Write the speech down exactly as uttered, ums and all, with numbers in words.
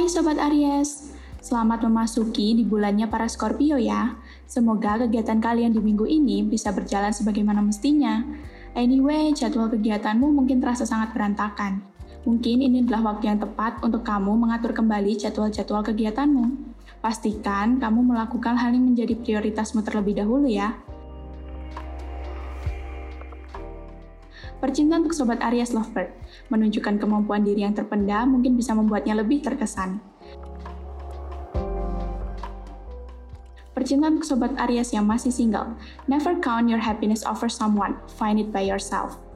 Hai Sobat Aries, selamat memasuki di bulannya para Scorpio ya. Semoga kegiatan kalian di minggu ini bisa berjalan sebagaimana mestinya. Anyway, jadwal kegiatanmu mungkin terasa sangat berantakan. Mungkin ini adalah waktu yang tepat untuk kamu mengatur kembali jadwal-jadwal kegiatanmu. Pastikan kamu melakukan hal yang menjadi prioritasmu terlebih dahulu ya. Percintaan untuk Sobat Aries Lovebird, menunjukkan kemampuan diri yang terpendam mungkin bisa membuatnya lebih terkesan. Percintaan untuk Sobat Aries yang masih single, never count your happiness over someone, find it by yourself.